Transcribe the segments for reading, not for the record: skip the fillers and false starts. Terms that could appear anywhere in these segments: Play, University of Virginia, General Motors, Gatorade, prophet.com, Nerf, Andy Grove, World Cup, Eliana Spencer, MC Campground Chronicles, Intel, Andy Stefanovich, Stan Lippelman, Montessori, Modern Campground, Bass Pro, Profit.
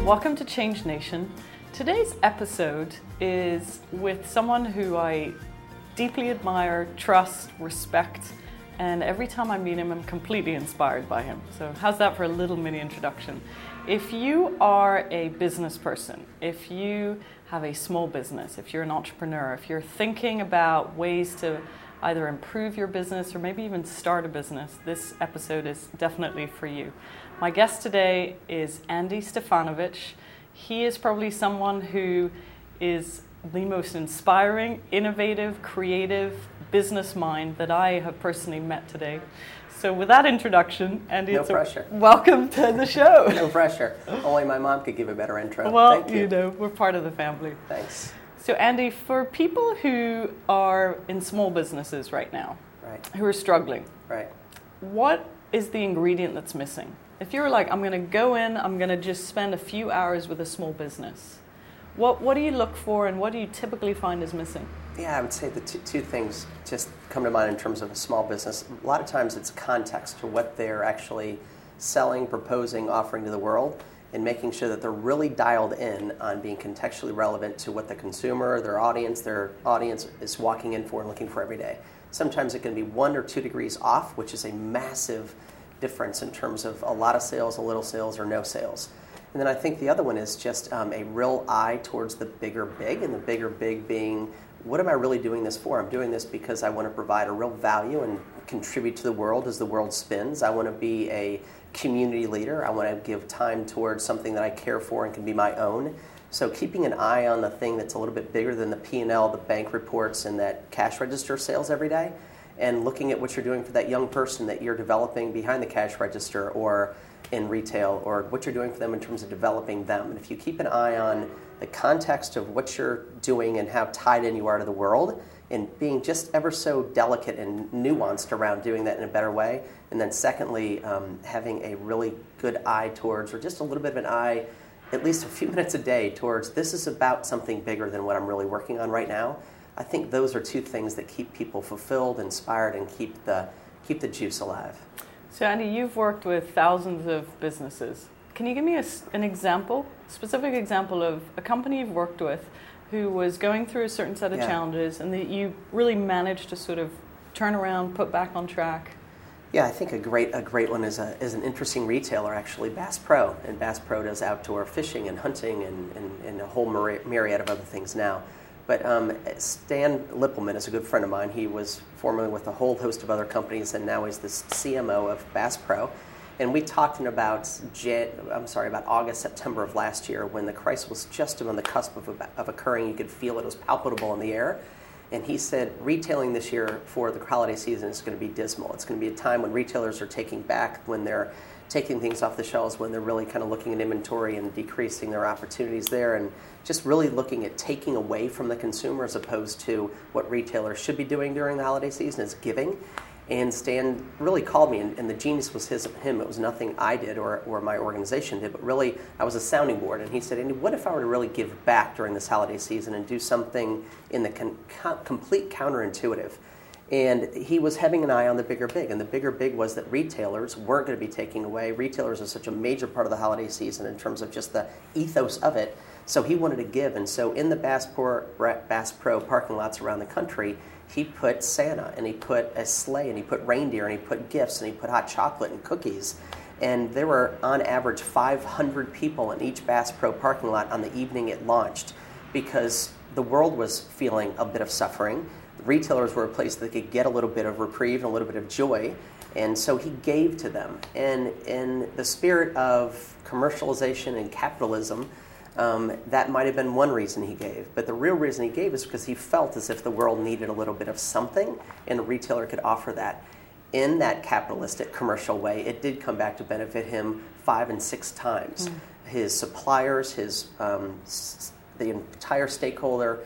Welcome to Change Nation. Today's episode is with someone who I deeply admire, trust, respect, and every time I meet him, I'm completely inspired by him. So how's that for a little mini introduction? If you are a business person, if you have a small business, if you're an entrepreneur, if you're thinking about ways to either improve your business or maybe even start a business, this episode is definitely for you. My guest today is Andy Stefanovich. He is probably someone who is the most inspiring, innovative, creative business mind that I have personally met today. So with that introduction, Andy, no pressure. Welcome to the show. No pressure. Only my mom could give a better intro. Well, thank you. You know, we're part of the family. Thanks. So Andy, for people who are in small businesses right now, right, who are struggling, right, what is the ingredient that's missing? If you're like, I'm going to go in, I'm going to just spend a few hours with a small business, what do you look for and what do you typically find is missing? Yeah, I would say the two things just come to mind in terms of a small business. A lot of times it's context to what they're actually selling, proposing, offering to the world, and making sure that they're really dialed in on being contextually relevant to what the consumer, their audience is walking in for and looking for every day. Sometimes it can be 1 or 2 degrees off, which is a massive difference in terms of a lot of sales, a little sales, or no sales. And then I think the other one is just a real eye towards the bigger big, and the bigger big being, what am I really doing this for? I'm doing this because I want to provide a real value and contribute to the world as the world spins. I want to be a community leader. I want to give time towards something that I care for and can be my own. So keeping an eye on the thing that's a little bit bigger than the P&L, the bank reports, and that cash register sales every day, and looking at what you're doing for that young person that you're developing behind the cash register or in retail, or what you're doing for them in terms of developing them. And if you keep an eye on the context of what you're doing and how tied in you are to the world, and being just ever so delicate and nuanced around doing that in a better way. And then secondly, having a really good eye towards, or just a little bit of an eye, at least a few minutes a day towards, this is about something bigger than what I'm really working on right now. I think those are two things that keep people fulfilled, inspired, and keep the juice alive. So Andy, you've worked with thousands of businesses. Can you give me an example, specific example of a company you've worked with who was going through a certain set of challenges and that you really managed to sort of turn around, put back on track? Yeah, I think a great one is an interesting retailer, actually, Bass Pro. And Bass Pro does outdoor fishing and hunting and a whole myriad of other things now. But Stan Lippelman is a good friend of mine. He was formerly with a whole host of other companies, and now he's the CMO of Bass Pro. And we talked in about August, September of last year, when the crisis was just on the cusp of occurring. You could feel it was palpable in the air. And he said, retailing this year for the holiday season is going to be dismal. It's going to be a time when retailers are taking back, when they're taking things off the shelves, when they're really kind of looking at inventory and decreasing their opportunities there, and just really looking at taking away from the consumer, as opposed to what retailers should be doing during the holiday season is giving. And Stan really called me, and the genius was him. It was nothing I did or my organization did, but really I was a sounding board. And he said, Andy, what if I were to really give back during this holiday season and do something in the complete counterintuitive? And he was having an eye on the bigger big, and the bigger big was that retailers weren't going to be taking away. Retailers are such a major part of the holiday season in terms of just the ethos of it. So he wanted to give, and so in the Bass Pro parking lots around the country, he put Santa, and he put a sleigh, and he put reindeer, and he put gifts, and he put hot chocolate and cookies. And there were, on average, 500 people in each Bass Pro parking lot on the evening it launched, because the world was feeling a bit of suffering. Retailers were a place that could get a little bit of reprieve and a little bit of joy, and so he gave to them. And in the spirit of commercialization and capitalism, that might have been one reason he gave. But the real reason he gave is because he felt as if the world needed a little bit of something, and a retailer could offer that. In that capitalistic commercial way, it did come back to benefit him 5 and 6 times. Mm. His suppliers, the entire stakeholder,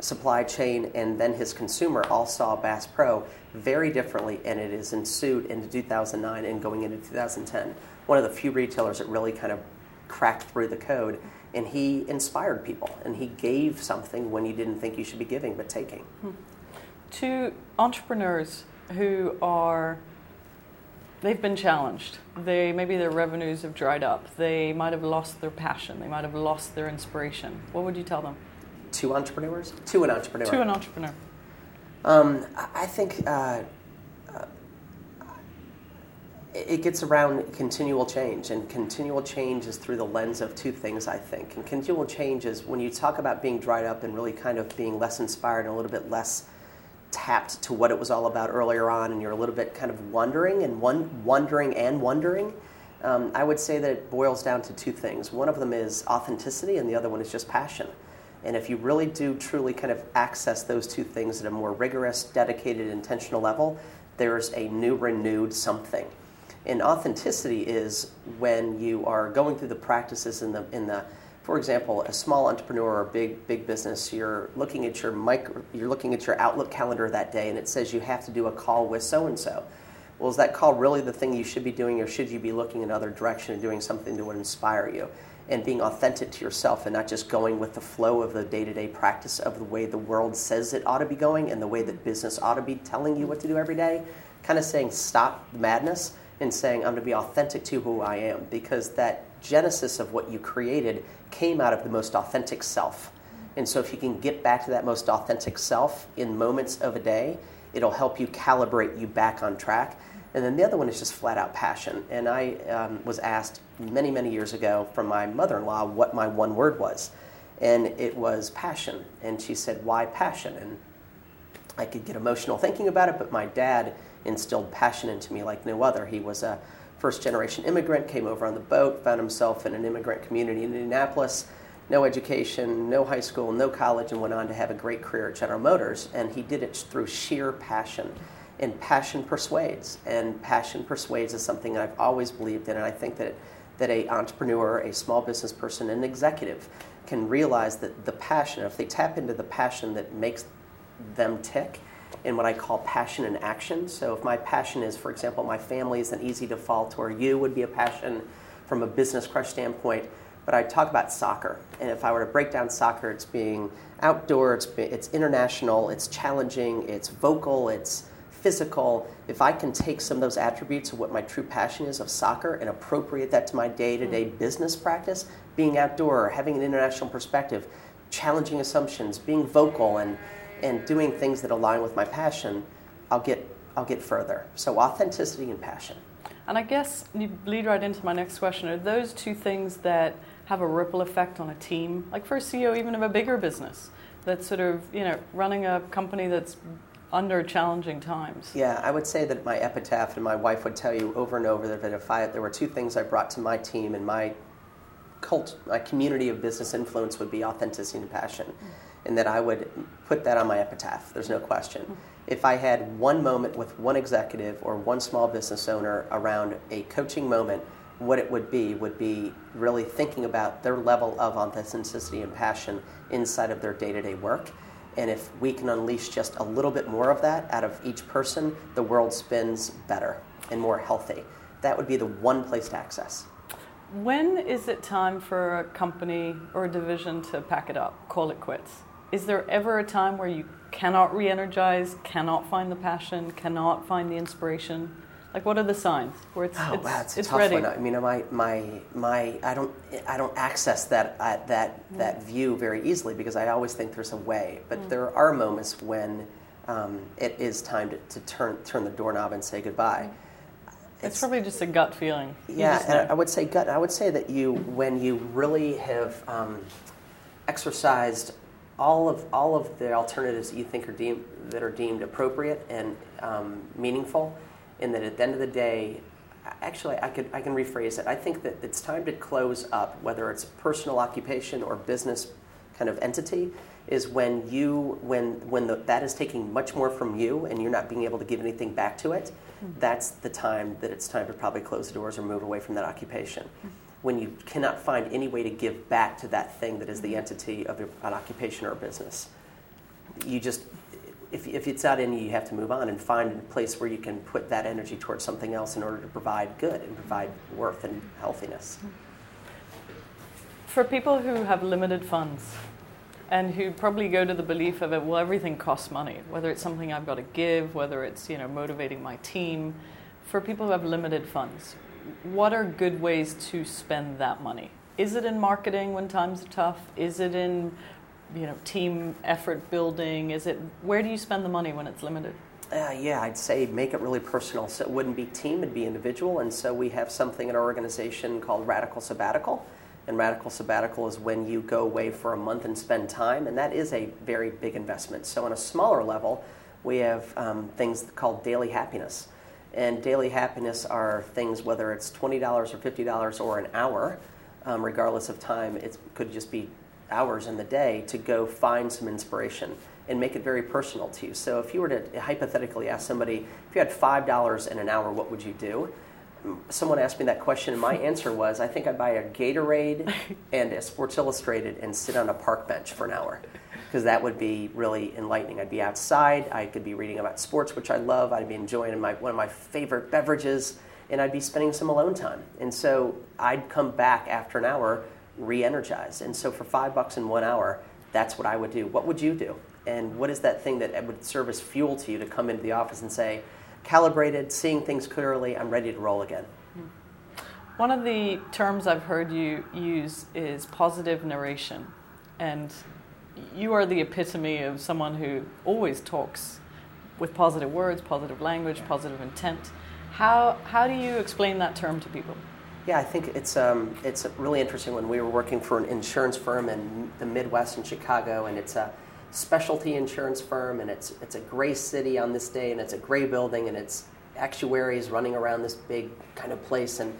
supply chain, and then his consumer all saw Bass Pro very differently, and it has ensued into 2009 and going into 2010. One of the few retailers that really kind of cracked through the code And he inspired people, and he gave something when you didn't think you should be giving, but taking. To entrepreneurs who are, they've been challenged. Maybe their revenues have dried up. They might have lost their passion. They might have lost their inspiration. What would you tell them? To entrepreneurs? To an entrepreneur. To an entrepreneur. I think it gets around continual change, and continual change is through the lens of two things, I think. And continual change is when you talk about being dried up and really kind of being less inspired and a little bit less tapped to what it was all about earlier on, and you're a little bit kind of wondering. I would say that it boils down to two things. One of them is authenticity, and the other one is just passion. And if you really do truly kind of access those two things at a more rigorous, dedicated, intentional level, there's a new, renewed something. And authenticity is when you are going through the practices in the, for example, a small entrepreneur or a big business. You're looking at your Outlook calendar that day, and it says you have to do a call with so and so. Well, is that call really the thing you should be doing, or should you be looking in another direction and doing something that would inspire you? And being authentic to yourself, and not just going with the flow of the day-to-day practice of the way the world says it ought to be going, and the way that business ought to be telling you what to do every day. Kind of saying stop the madness. And saying, I'm going to be authentic to who I am, because that genesis of what you created came out of the most authentic self. And so if you can get back to that most authentic self in moments of a day, it'll help you calibrate you back on track. And then the other one is just flat-out passion. And I was asked many, many years ago from my mother-in-law what my one word was. And it was passion. And she said, why passion? And I could get emotional thinking about it, but my dad instilled passion into me like no other. He was a first-generation immigrant, came over on the boat, found himself in an immigrant community in Indianapolis, no education, no high school, no college, and went on to have a great career at General Motors. And he did it through sheer passion. And passion persuades. And passion persuades is something I've always believed in, and I think that an entrepreneur, a small business person, an executive can realize that the passion, if they tap into the passion that makes them tick, in what I call passion in action. So if my passion is, for example, my family is an easy default, or you would be a passion from a business crush standpoint, but I talk about soccer. And if I were to break down soccer, it's being outdoor, it's international, it's challenging, it's vocal, it's physical. If I can take some of those attributes of what my true passion is of soccer and appropriate that to my day-to-day business practice, being outdoor, having an international perspective, challenging assumptions, being vocal, and doing things that align with my passion, I'll get further. So authenticity and passion. And I guess you lead right into my next question. Are those two things that have a ripple effect on a team? Like for a CEO even of a bigger business that's sort of, running a company that's under challenging times. Yeah, I would say that my epitaph, and my wife would tell you over and over, that there were two things I brought to my team and my cult, my community of business influence, would be authenticity and passion. And that I would put that on my epitaph, there's no question. If I had one moment with one executive or one small business owner around a coaching moment, what it would be really thinking about their level of authenticity and passion inside of their day-to-day work. And if we can unleash just a little bit more of that out of each person, the world spins better and more healthy. That would be the one place to access. When is it time for a company or a division to pack it up, call it quits? Is there ever a time where you cannot re-energize, cannot find the passion, cannot find the inspiration? Like, what are the signs where it's tough ready? One. I mean, I don't access that view very easily, because I always think there's a way. But there are moments when it is time to turn the doorknob and say goodbye. It's probably just a gut feeling. Yeah, I would say gut. I would say that when you really have exercised all of the alternatives that you think are deemed appropriate and meaningful, and that at the end of the day, actually, I can rephrase it. I think that it's time to close up, whether it's personal occupation or business kind of entity, is when that is taking much more from you and you're not being able to give anything back to it. That's the time that it's time to probably close the doors or move away from that occupation. When you cannot find any way to give back to that thing that is the entity of an occupation or a business, you just, if it's not in you, you have to move on and find a place where you can put that energy towards something else in order to provide good and provide worth and healthiness. for people who have limited funds and who probably go to the belief of it, well, everything costs money, whether it's something I've got to give, whether it's, you know, motivating my team, for people who have limited funds, what are good ways to spend that money? Is it in marketing when times are tough? Is it in, you know, team effort building? Is it, where do you spend the money when it's limited? Yeah, I'd say make it really personal. So it wouldn't be team, it'd be individual. And so we have something in our organization called Radical Sabbatical. And Radical Sabbatical is when you go away for a month and spend time. And that is a very big investment. So on a smaller level, we have things called Daily Happiness. And Daily Happiness are things, whether it's $20 or $50 or an hour, regardless of time, it could just be hours in the day to go find some inspiration and make it very personal to you. So if you were to hypothetically ask somebody, if you had $5 in an hour, what would you do? Someone asked me that question, and my answer was, I think I'd buy a Gatorade and a Sports Illustrated and sit on a park bench for an hour, because that would be really enlightening. I'd be outside, I could be reading about sports, which I love, I'd be enjoying one of my favorite beverages, and I'd be spending some alone time. And so I'd come back after an hour re-energized. And so for $5 in 1 hour, that's what I would do. What would you do? And what is that thing that would serve as fuel to you to come into the office and say, calibrated, seeing things clearly, I'm ready to roll again? One of the terms I've heard you use is positive narration. And you are the epitome of someone who always talks with positive words, positive language, positive intent. How do you explain that term to people? Yeah, I think it's really interesting. When we were working for an insurance firm in the Midwest in Chicago, and it's a specialty insurance firm, and it's a gray city on this day, and it's a gray building, and it's actuaries running around this big kind of place. And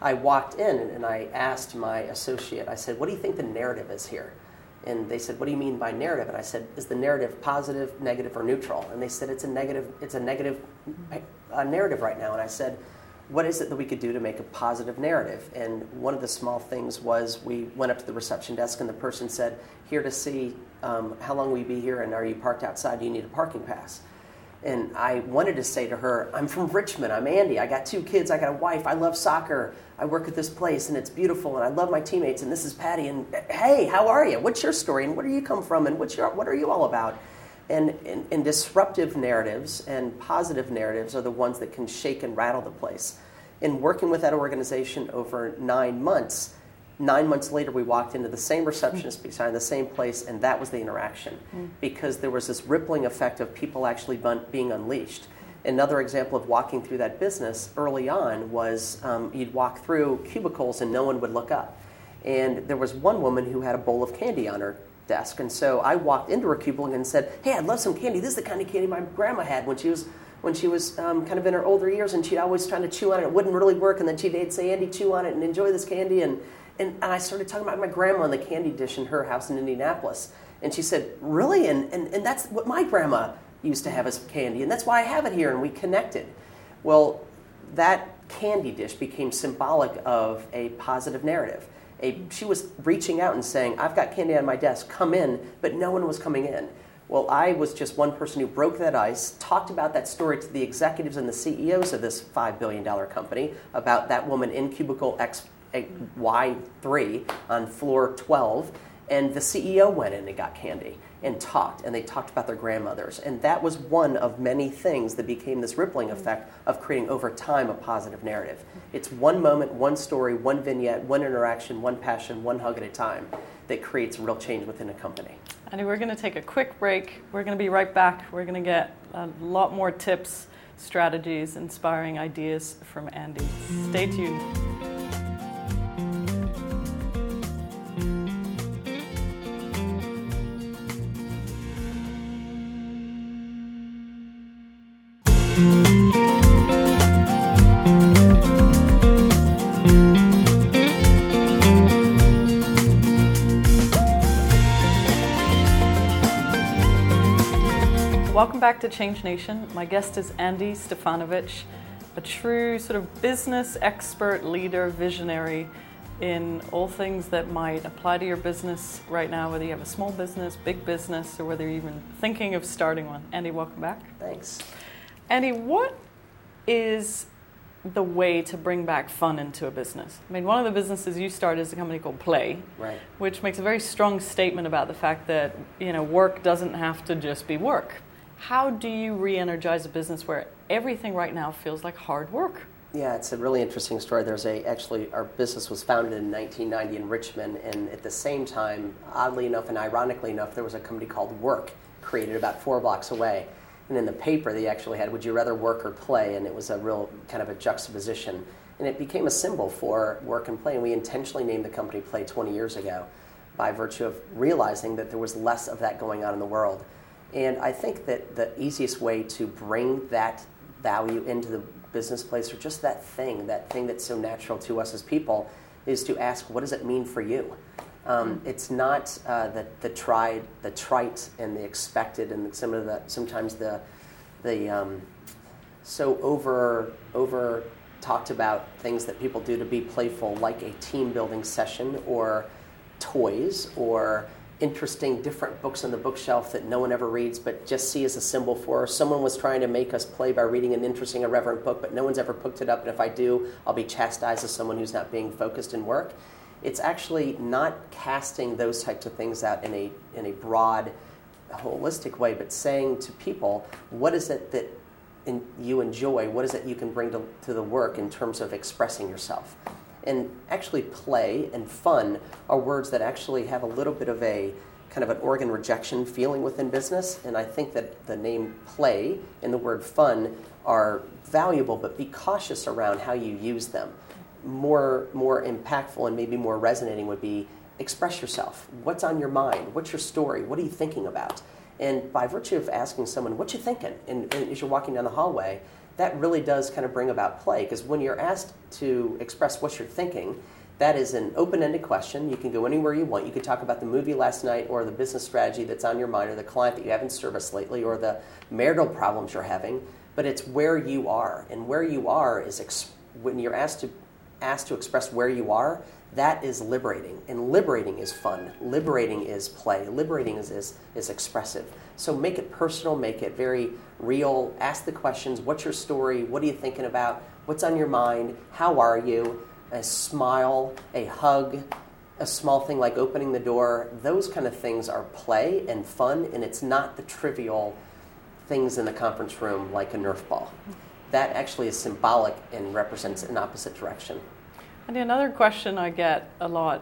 I walked in, and I asked my associate, I said, what do you think the narrative is here? And they said, what do you mean by narrative? And I said, is the narrative positive, negative, or neutral? And they said, it's a negative narrative right now. And I said, what is it that we could do to make a positive narrative? And one of the small things was, we went up to the reception desk, and the person said, here to see how long will you be here, and are you parked outside? Do you need a parking pass? And I wanted to say to her, I'm from Richmond, I'm Andy, I got 2 kids, I got a wife, I love soccer, I work at this place, and it's beautiful, and I love my teammates, and this is Patty, and hey, how are you? What's your story, and where do you come from, and what are you all about? And disruptive narratives and positive narratives are the ones that can shake and rattle the place. In working with that organization over 9 months, 9 months later, we walked into the same receptionist beside the same place, and that was the interaction, because there was this rippling effect of people actually being unleashed. Another example of walking through that business early on was you'd walk through cubicles and no one would look up. And there was one woman who had a bowl of candy on her desk, and so I walked into her cubicle and said, hey, I'd love some candy. This is the kind of candy my grandma had when she was kind of in her older years, and she'd always trying to chew on it. It wouldn't really work, and then they'd say, Andy, chew on it and enjoy this candy. And I started talking about my grandma and the candy dish in her house in Indianapolis. And she said, really? And that's what my grandma used to have as candy, and that's why I have it here. And we connected. Well, that candy dish became symbolic of a positive narrative. She was reaching out and saying, I've got candy on my desk, come in, but no one was coming in. Well, I was just one person who broke that ice, talked about that story to the executives and the CEOs of this $5 billion company, about that woman in cubicle Y3 on floor 12, and the CEO went in and got candy and talked, and they talked about their grandmothers. And that was one of many things that became this rippling effect of creating over time a positive narrative. It's one moment, one story, one vignette, one interaction, one passion, one hug at a time that creates real change within a company. Andy, we're going to take a quick break. We're going to be right back. We're going to get a lot more tips, strategies, inspiring ideas from Andy. Stay tuned. Welcome back to Change Nation. My guest is Andy Stefanovich, a true sort of business expert, leader, visionary in all things that might apply to your business right now, whether you have a small business, big business, or whether you're even thinking of starting one. Andy, welcome back. Thanks. Andy, what is the way to bring back fun into a business. I mean, one of the businesses you started is a company called Play, right, which makes a very strong statement about the fact that, you know, work doesn't have to just be work. How do you re-energize a business where everything right now feels like hard work? Yeah, it's a really interesting story. There's actually, our business was founded in 1990 in Richmond, and at the same time, oddly enough and ironically enough, there was a company called Work created about 4 blocks away. And in the paper, they actually had, would you rather work or play? And it was a real kind of a juxtaposition. And it became a symbol for work and play. And we intentionally named the company Play 20 years ago by virtue of realizing that there was less of that going on in the world. And I think that the easiest way to bring that value into the business place, or just that thing that's so natural to us as people, is to ask, what does it mean for you? It's not the trite and the expected, and sometimes the so over talked about things that people do to be playful, like a team building session, or toys, or interesting different books on the bookshelf that no one ever reads, but just see as a symbol for. Someone was trying to make us play by reading an interesting, irreverent book, but no one's ever picked it up, and if I do, I'll be chastised as someone who's not being focused in work. It's actually not casting those types of things out in a broad, holistic way, but saying to people, what is it that you enjoy? What is it you can bring to the work in terms of expressing yourself? And actually, play and fun are words that actually have a little bit of a kind of an organ rejection feeling within business. And I think that the name play and the word fun are valuable, but be cautious around how you use them. More impactful and maybe more resonating would be express yourself. What's on your mind? What's your story? What are you thinking about? And by virtue of asking someone, what you thinking? And as you're walking down the hallway, that really does kind of bring about play, because when you're asked to express what you're thinking, that is an open-ended question. You can go anywhere you want. You could talk about the movie last night, or the business strategy that's on your mind, or the client that you haven't serviced lately, or the marital problems you're having, but it's where you are. And where you are is when you're asked to express where you are, that is liberating. And liberating is fun. Liberating is play. Liberating is expressive. So make it personal, make it very real. Ask the questions, what's your story? What are you thinking about? What's on your mind? How are you? A smile, a hug, a small thing like opening the door. Those kind of things are play and fun, and it's not the trivial things in the conference room like a Nerf ball. That actually is symbolic and represents an opposite direction. And another question I get a lot,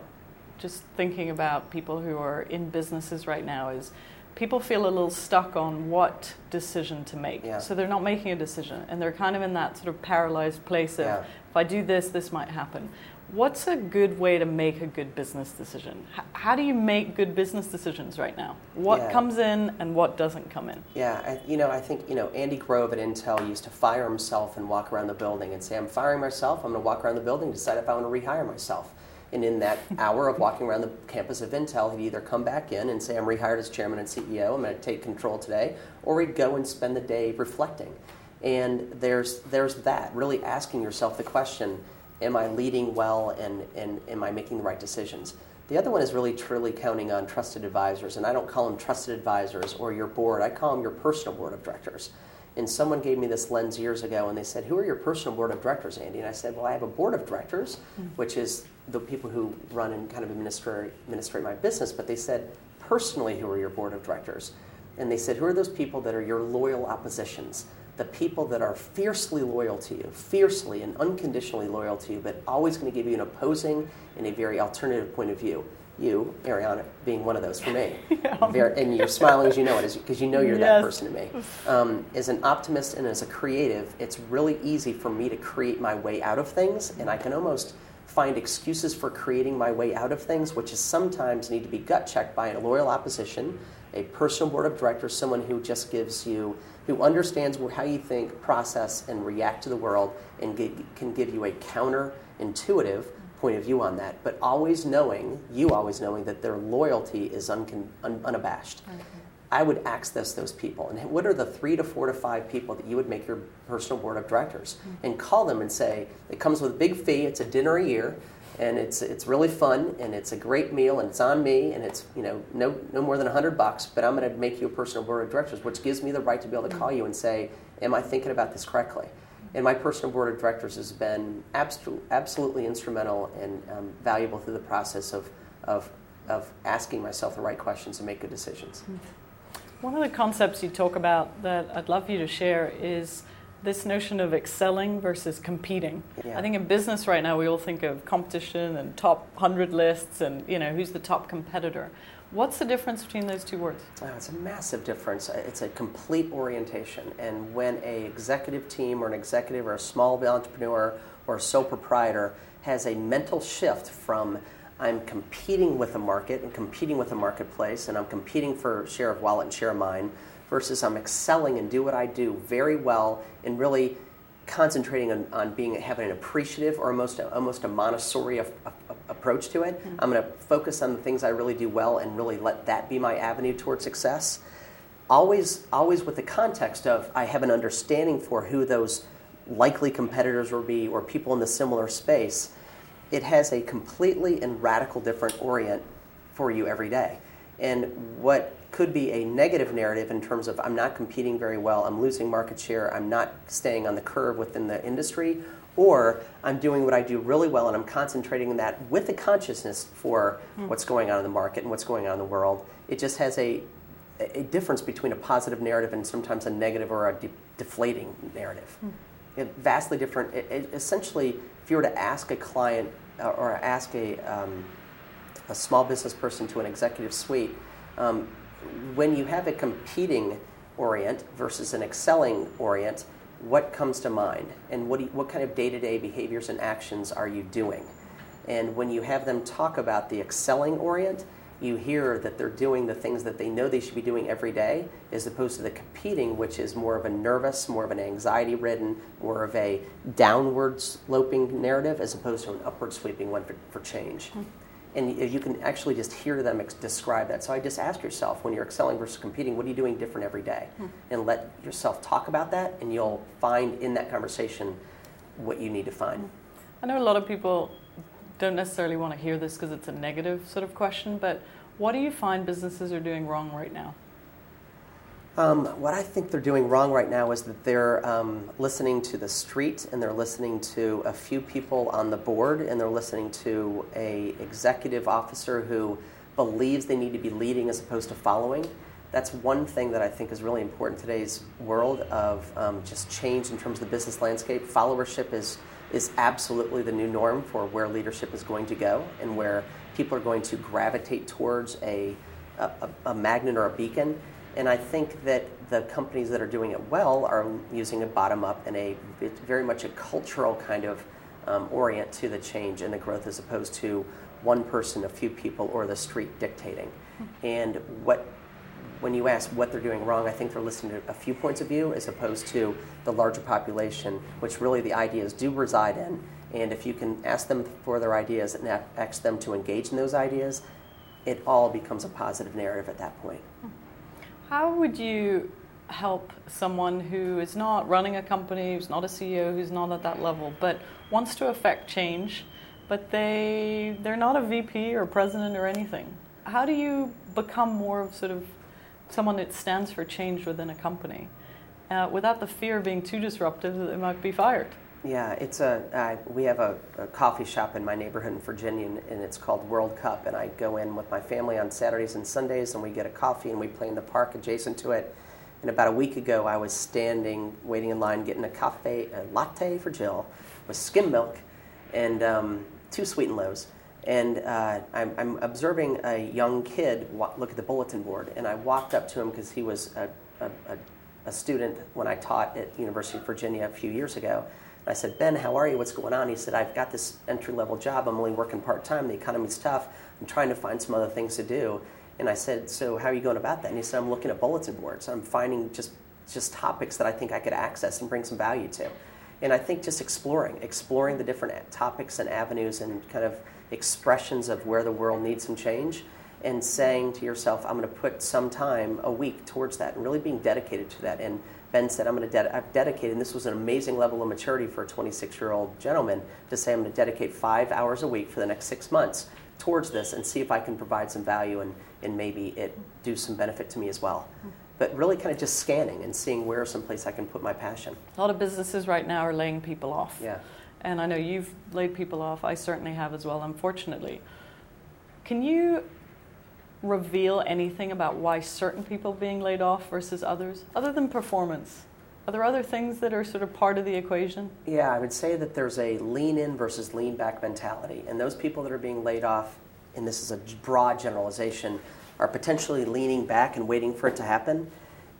just thinking about people who are in businesses right now, is people feel a little stuck on what decision to make. Yeah. So they're not making a decision, and they're kind of in that sort of paralyzed place of, if I do this, this might happen. What's a good way to make a good business decision? How do you make good business decisions right now? What comes in and what doesn't come in? Yeah, I think, Andy Grove at Intel used to fire himself and walk around the building and say, I'm firing myself, I'm going to walk around the building, decide if I want to rehire myself. And in that hour of walking around the campus of Intel, he'd either come back in and say, I'm rehired as chairman and CEO, I'm going to take control today, or he'd go and spend the day reflecting. And there's that, really asking yourself the question, am I leading well, and am I making the right decisions? The other one is really truly counting on trusted advisors, and I don't call them trusted advisors or your board. I call them your personal board of directors. And someone gave me this lens years ago, and they said, who are your personal board of directors, Andy? And I said, well, I have a board of directors, which is the people who run and kind of administrate my business. But they said, personally, who are your board of directors? And they said, who are those people that are your loyal oppositions? The people that are fiercely loyal to you, fiercely and unconditionally loyal to you, but always going to give you an opposing and a very alternative point of view. You, Ariana, being one of those for me. And you're smiling as you know it, because you know you're that person to me. As an optimist and as a creative, it's really easy for me to create my way out of things, and I can almost find excuses for creating my way out of things, which is sometimes need to be gut-checked by a loyal opposition, a personal board of directors, someone who just gives you, who understands how you think, process, and react to the world, and can give you a counterintuitive point of view on that. But always knowing that their loyalty is unabashed. Okay. I would access those people. And what are the 3 to 4 to 5 people that you would make your personal board of directors? Mm-hmm. And call them and say, it comes with a big fee, it's a dinner a year, and it's really fun, and it's a great meal, and it's on me, and it's no more than $100, but I'm going to make you a personal board of directors, which gives me the right to be able to call you and say, am I thinking about this correctly? And my personal board of directors has been absolutely instrumental and valuable through the process of asking myself the right questions and make good decisions. One of the concepts you talk about that I'd love you to share is this notion of excelling versus competing. Yeah. I think in business right now we all think of competition and top 100 lists and, you know, who's the top competitor. What's the difference between those two words? Oh, it's a massive difference. It's a complete orientation. And when an executive team or an executive or a small entrepreneur or a sole proprietor has a mental shift from I'm competing with the market and competing with the marketplace and I'm competing for share of wallet and share of mind versus I'm excelling and do what I do very well and really concentrating on having an appreciative or almost a Montessori approach to it. Mm-hmm. I'm going to focus on the things I really do well and really let that be my avenue towards success. Always with the context of I have an understanding for who those likely competitors will be or people in the similar space. It has a completely and radical different orient for you every day. And what could be a negative narrative in terms of I'm not competing very well, I'm losing market share, I'm not staying on the curve within the industry, or I'm doing what I do really well and I'm concentrating on that with a consciousness for what's going on in the market and what's going on in the world. It just has a difference between a positive narrative and sometimes a negative or a deflating narrative. Mm. Vastly different. Essentially, if you were to ask a client or ask a small business person to an executive suite, when you have a competing orient versus an excelling orient, what comes to mind? And what kind of day-to-day behaviors and actions are you doing? And when you have them talk about the excelling orient, you hear that they're doing the things that they know they should be doing every day as opposed to the competing, which is more of a nervous, more of an anxiety-ridden, more of a downward-sloping narrative as opposed to an upward-sweeping one for change. Mm-hmm. And you can actually just hear them describe that. So I just ask yourself, when you're excelling versus competing, what are you doing different every day? Mm-hmm. And let yourself talk about that, and you'll find in that conversation what you need to find. I know a lot of people don't necessarily want to hear this because it's a negative sort of question, but what do you find businesses are doing wrong right now? What I think they're doing wrong right now is that they're listening to the street and they're listening to a few people on the board and they're listening to a executive officer who believes they need to be leading as opposed to following. That's one thing that I think is really important in today's world of just change in terms of the business landscape. Followership is absolutely the new norm for where leadership is going to go and where people are going to gravitate towards a magnet or a beacon. And I think that the companies that are doing it well are using a bottom-up and a very much a cultural kind of orient to the change and the growth as opposed to one person, a few people, or the street dictating. And when you ask what they're doing wrong, I think they're listening to a few points of view as opposed to the larger population, which really the ideas do reside in. And if you can ask them for their ideas and ask them to engage in those ideas, it all becomes a positive narrative at that point. How would you help someone who is not running a company, who's not a CEO, who's not at that level, but wants to affect change, but they're not a VP or president or anything? How do you become more of sort of someone that stands for change within a company, without the fear of being too disruptive that they might be fired? Yeah, we have a coffee shop in my neighborhood in Virginia, and it's called World Cup, and I go in with my family on Saturdays and Sundays, and we get a coffee, and we play in the park adjacent to it. And about a week ago, I was standing, waiting in line, getting a latte for Jill with skim milk and two Sweet & Lows. And I'm observing a young kid look at the bulletin board, and I walked up to him because he was a student when I taught at University of Virginia a few years ago. And I said, "Ben, how are you? What's going on?" He said, "I've got this entry-level job. I'm only working part-time. The economy's tough. I'm trying to find some other things to do." And I said, "So how are you going about that?" And he said, "I'm looking at bulletin boards. I'm finding just topics that I think I could access and bring some value to." And I think just exploring the different topics and avenues and kind of expressions of where the world needs some change and saying to yourself, I'm going to put some time a week towards that and really being dedicated to that. And Ben said, I've dedicated, and this was an amazing level of maturity for a 26-year-old gentleman to say, I'm going to dedicate 5 hours a week for the next 6 months towards this and see if I can provide some value and maybe it do some benefit to me as well. but really kind of just scanning and seeing where someplace I can put my passion. A lot of businesses right now are laying people off. Yeah. And I know you've laid people off. I certainly have as well, unfortunately. Can you reveal anything about why certain people are being laid off versus others, other than performance? Are there other things that are sort of part of the equation? Yeah, I would say that there's a lean in versus lean back mentality. And those people that are being laid off, and this is a broad generalization, are potentially leaning back and waiting for it to happen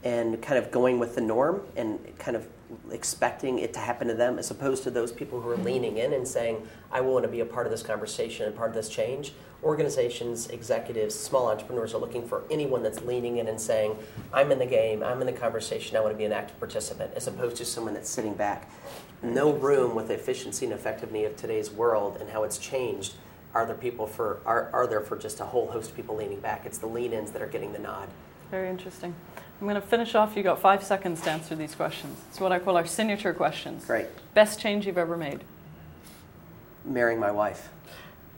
and kind of going with the norm and kind of expecting it to happen to them, as opposed to those people who are leaning in and saying, I want to be a part of this conversation and part of this change. Organizations, executives, small entrepreneurs are looking for anyone that's leaning in and saying, I'm in the game, I'm in the conversation, I want to be an active participant, as opposed to someone that's sitting back. No room with the efficiency and effectiveness of today's world and how it's changed. Are there for just a whole host of people leaning back? It's the lean-ins that are getting the nod. Very interesting. I'm going to finish off. You got 5 seconds to answer these questions. It's what I call our signature questions. Great. Best change you've ever made? Marrying my wife.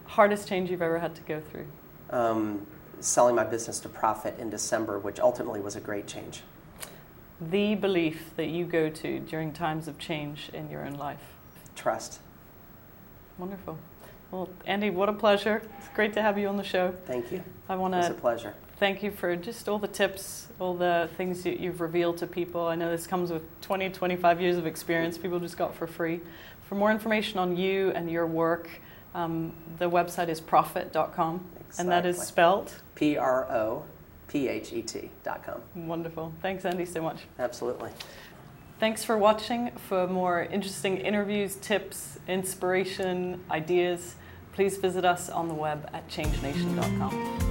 Hardest change you've ever had to go through? Selling my business to Profit in December, which ultimately was a great change. The belief that you go to during times of change in your own life? Trust. Wonderful. Well, Andy, what a pleasure. It's great to have you on the show. Thank you. It's a pleasure. Thank you for just all the tips, all the things that you've revealed to people. I know this comes with 20, 25 years of experience people just got for free. For more information on you and your work, the website is prophet.com. Exactly. And that is spelled? PROPHET.com. Wonderful. Thanks, Andy, so much. Absolutely. Thanks for watching. For more interesting interviews, tips, inspiration, ideas, please visit us on the web at changenation.com.